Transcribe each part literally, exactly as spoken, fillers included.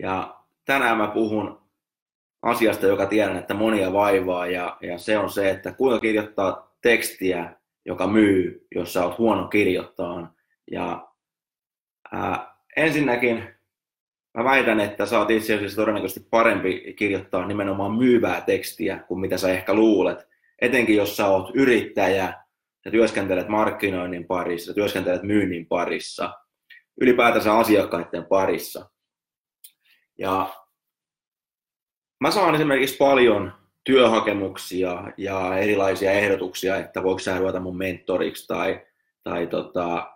Ja tänään mä puhun asiasta, joka tiedän, että monia vaivaa, ja, ja se on se, että kuinka kirjoittaa tekstiä, joka myy, jos sä oot huono kirjoittamaan. Ja ää, ensinnäkin mä väitän, että sä oot itse asiassa todennäköisesti parempi kirjoittaa nimenomaan myyvää tekstiä kuin mitä sä ehkä luulet. Etenkin jos sä oot yrittäjä, sä työskentelet markkinoinnin parissa, sä työskentelet myynnin parissa, ylipäätänsä asiakkaiden parissa. Ja mä saan esimerkiksi paljon työhakemuksia ja erilaisia ehdotuksia, että voiko sä ruveta mun mentoriksi tai, tai tota,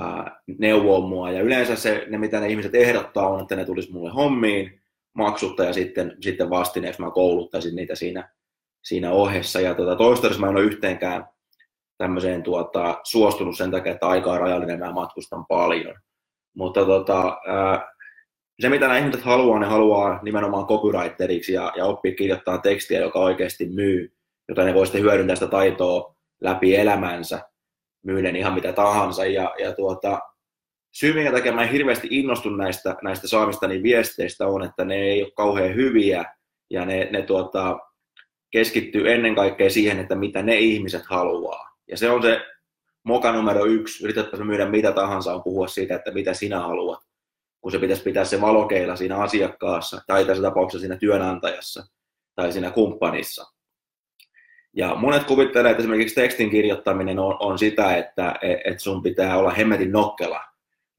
ää, neuvoa mua. Ja yleensä se, ne, mitä ne ihmiset ehdottaa, on, että ne tulisi mulle hommiin maksutta ja sitten, sitten vastineeksi mä kouluttaisin niitä siinä, siinä ohessa. Ja tota, toistaiseksi mä en ole yhteenkään tämmöiseen tuota, suostunut sen takia, että aika on rajallinen, mä matkustan paljon. Mutta tota, ää, se, mitä nämä ihmiset haluaa, ne haluaa nimenomaan copywriteriksi ja, ja oppia kirjoittaa tekstiä, joka oikeasti myy, jota ne voi sitten hyödyntää sitä taitoa läpi elämänsä, myyden ihan mitä tahansa. Ja, ja tuota, syy, minkä takia mä en hirveästi innostun näistä, näistä saamistani viesteistä, on, että ne ei ole kauhean hyviä ja ne, ne tuota, keskittyy ennen kaikkea siihen, että mitä ne ihmiset haluaa. Ja se on se moka numero yksi, yritetään myydä mitä tahansa, on puhua siitä, että mitä sinä haluat, kun se pitäisi pitää se valokeila siinä asiakkaassa tai tässä tapauksessa siinä työnantajassa tai siinä kumppanissa. Ja monet kuvittelee, että esimerkiksi tekstin kirjoittaminen on, on sitä, että et sun pitää olla hemmetin nokkela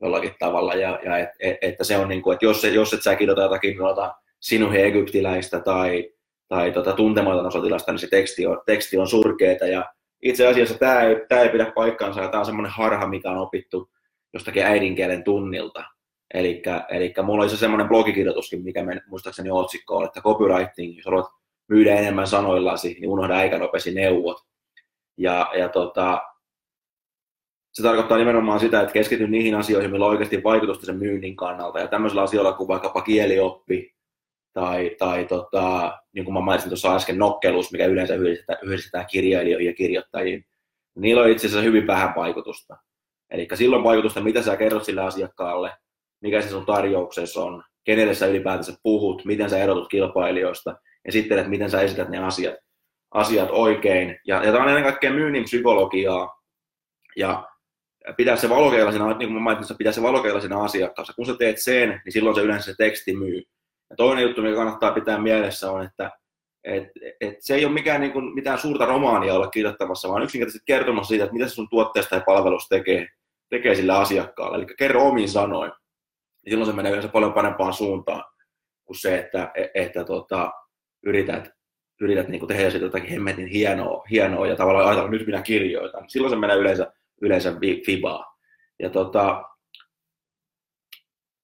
jollakin tavalla. Ja, ja et, et, että se on niin kuin, että jos, jos et sä kirjoita jotakin noita sinuhi egyptiläistä tai, tai tota tuntematon sotilasta, niin se teksti on, teksti on surkeeta. Ja itse asiassa tämä ei, tää ei pidä paikkaansa ja tämä on semmoinen harha, mikä on opittu jostakin äidinkielen tunnilta. Elikkä, elikkä mulla oli se semmoinen blogikirjoituskin, mikä me, muistaakseni otsikko on, että copywriting, jos haluat myydä enemmän sanoillasi, niin unohda äikänopesi neuvot. Ja, ja tota, se tarkoittaa nimenomaan sitä, että keskity niihin asioihin, millä on oikeasti vaikutusta sen myynnin kannalta. Ja tämmöisillä asioilla kuin vaikkapa kielioppi tai, tai tota, niin kuin mä mainitsin tuossa äsken, nokkelus, mikä yleensä yhdistetään, yhdistetään kirjailijoihin ja kirjoittajiin, niillä on itse asiassa hyvin vähän vaikutusta. Elikkä silloin vaikutusta, mitä sä kerrot sille asiakkaalle, mikä se sun tarjouksessa on, kenelle sä ylipäätänsä puhut, miten sä erotut kilpailijoista ja sitten, että miten sä esität ne asiat, asiat oikein. Ja, ja tämä on ennen kaikkea myynnin psykologiaa ja pitää se valokeilla, niin kuin mä mainitsin, pitää se valokeilla siinä asiakkaassa. Kun sä teet sen, niin silloin se yleensä se teksti myy. Ja toinen juttu, mikä kannattaa pitää mielessä on, että et, et se ei ole mikään, niin kuin, mitään suurta romaania olla kirjoittamassa, vaan yksinkertaisesti kertomassa siitä, että mitä se sun tuotteesta ja palvelusta tekee, tekee sillä asiakkaalle. Eli kerro omiin sanoin. Ja silloin se menee yleensä paljon parempaan suuntaan kuin se, että, että, että tota, yrität, yrität niin kuin tehdä siitä jotakin hemmetin hienoa, hienoa ja tavallaan ajatella, nyt minä kirjoitan. Silloin se menee yleensä, yleensä fibaa. Ja tota,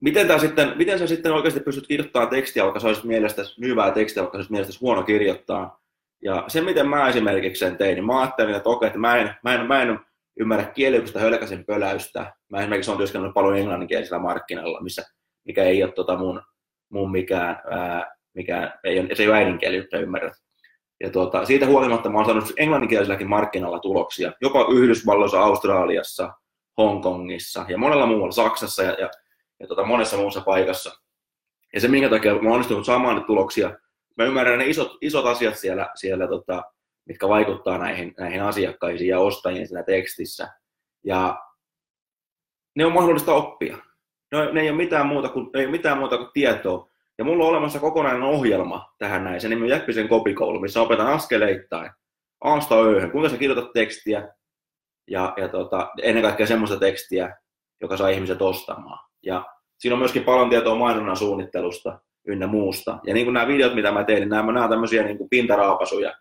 miten, tämä sitten, miten sä sitten oikeasti pystyt kirjoittamaan tekstiä, vaikka sä olisit mielestäsi hyvää tekstiä, vaikka sä olisit mielestäsi huono kirjoittaa? Ja se, miten mä esimerkiksi sen tein, niin mä ajattelin, että okei, että mä en, mä en, mä en ymmärrä kieliyksistä hölkäsen pöläystä. Mä esimerkiksi olen työskennellyt paljon englanninkielisellä markkinalla, missä, mikä ei ole tota mun, mun mikään, ää, mikään ei ole, se ei ole äidinkieliyttä, ymmärrät. Ja tuota, siitä huolimatta mä olen saanut englanninkieliselläkin markkinalla tuloksia, jopa Yhdysvalloissa, Australiassa, Hongkongissa ja monella muualla, Saksassa ja, ja, ja tota, monessa muussa paikassa. Ja se, minkä takia mä olen onnistunut saamaan tuloksia, mä ymmärrän ne isot, isot asiat siellä, siellä tota, mitkä vaikuttaa näihin, näihin asiakkaisiin ja ostajiin siinä tekstissä. Ja ne on mahdollista oppia. Ne, ne ei ole mitään muuta kuin, ei ole mitään muuta kuin tietoa. Ja mulla on olemassa kokonainen ohjelma tähän näin. Se nimi on Jäppisen kopikoulu, missä opetan askeleittain Asta Ööhön, kuinka sä kirjoitat tekstiä ja, ja tota, ennen kaikkea semmoista tekstiä, joka saa ihmiset ostamaan. Ja siinä on myöskin paljon tietoa mainonnan suunnittelusta ynnä muusta. Ja niin kuin nämä videot, mitä mä tein, niin nämä, nämä on tämmöisiä niin kuin pintaraapasuja,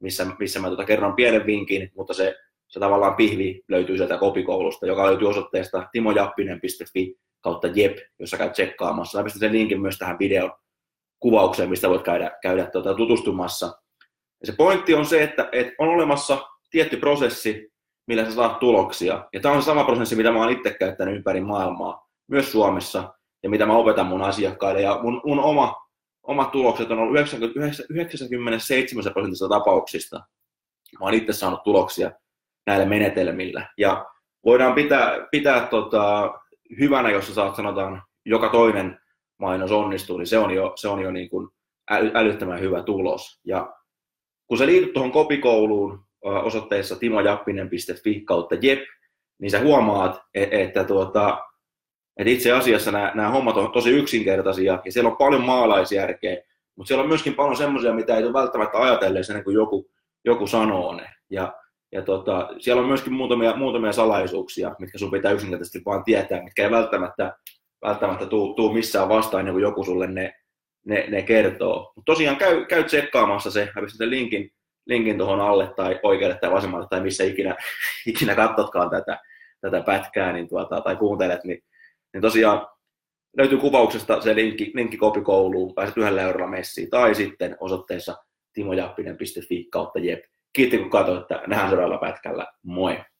missä, missä mä tota kerron pienen vinkin, mutta se, se tavallaan pihvi löytyy sieltä kopikoulusta, joka löytyy osoitteesta timo jappinen piste fi kautta Jep, jossa käyt tsekkaamassa. Mä pistän sen linkin myös tähän videon kuvaukseen, mistä voit käydä, käydä tuota, tutustumassa. Ja se pointti on se, että et on olemassa tietty prosessi, millä sä saat tuloksia. Ja tämä on se sama prosessi, mitä mä oon itse käyttänyt ympäri maailmaa, myös Suomessa, ja mitä mä opetan mun asiakkaille. Ja mun, mun oma, omat tulokset on ollut yhdeksänkymmentäseitsemän prosenttia tapauksista. Mä oon itse saanut tuloksia näillä menetelmillä. Ja voidaan pitää, pitää tota, hyvänä, jos sä saat, sanotaan, joka toinen mainos onnistuu, niin se on jo, se on jo niin kuin älyttömän hyvä tulos. Ja kun sä liityt tuohon kopikouluun osoitteessa timojappinen piste fi kautta jep, niin sä huomaat, että, tuota, että itse asiassa nämä, nämä hommat on tosi yksinkertaisia ja siellä on paljon maalaisjärkeä, mutta siellä on myöskin paljon semmoisia, mitä ei ole välttämättä ajatelleet ennen kuin joku, joku sanoo ne. Ja, ja tota, siellä on myöskin muutamia, muutamia salaisuuksia, mitkä sun pitää yksinkertaisesti vaan tietää, mitkä ei välttämättä, välttämättä tuu, tuu missään vastaan ennen kuin joku sulle ne Ne, ne kertoo. Mutta tosiaan käy, käy tsekkaamassa se, mä pistän linkin, linkin tuohon alle tai oikealle tai vasemmalle tai missä ikinä, ikinä katsotkaan tätä, tätä pätkää niin tuota, tai kuuntelet, niin, niin tosiaan löytyy kuvauksesta se linkki, linkki kopikouluun, pääset yhdellä eurolla messiin tai sitten osoitteessa timojappinen piste fi kautta jep. Kiitti kun katsoit, että nähdään seuraavalla pätkällä, moi!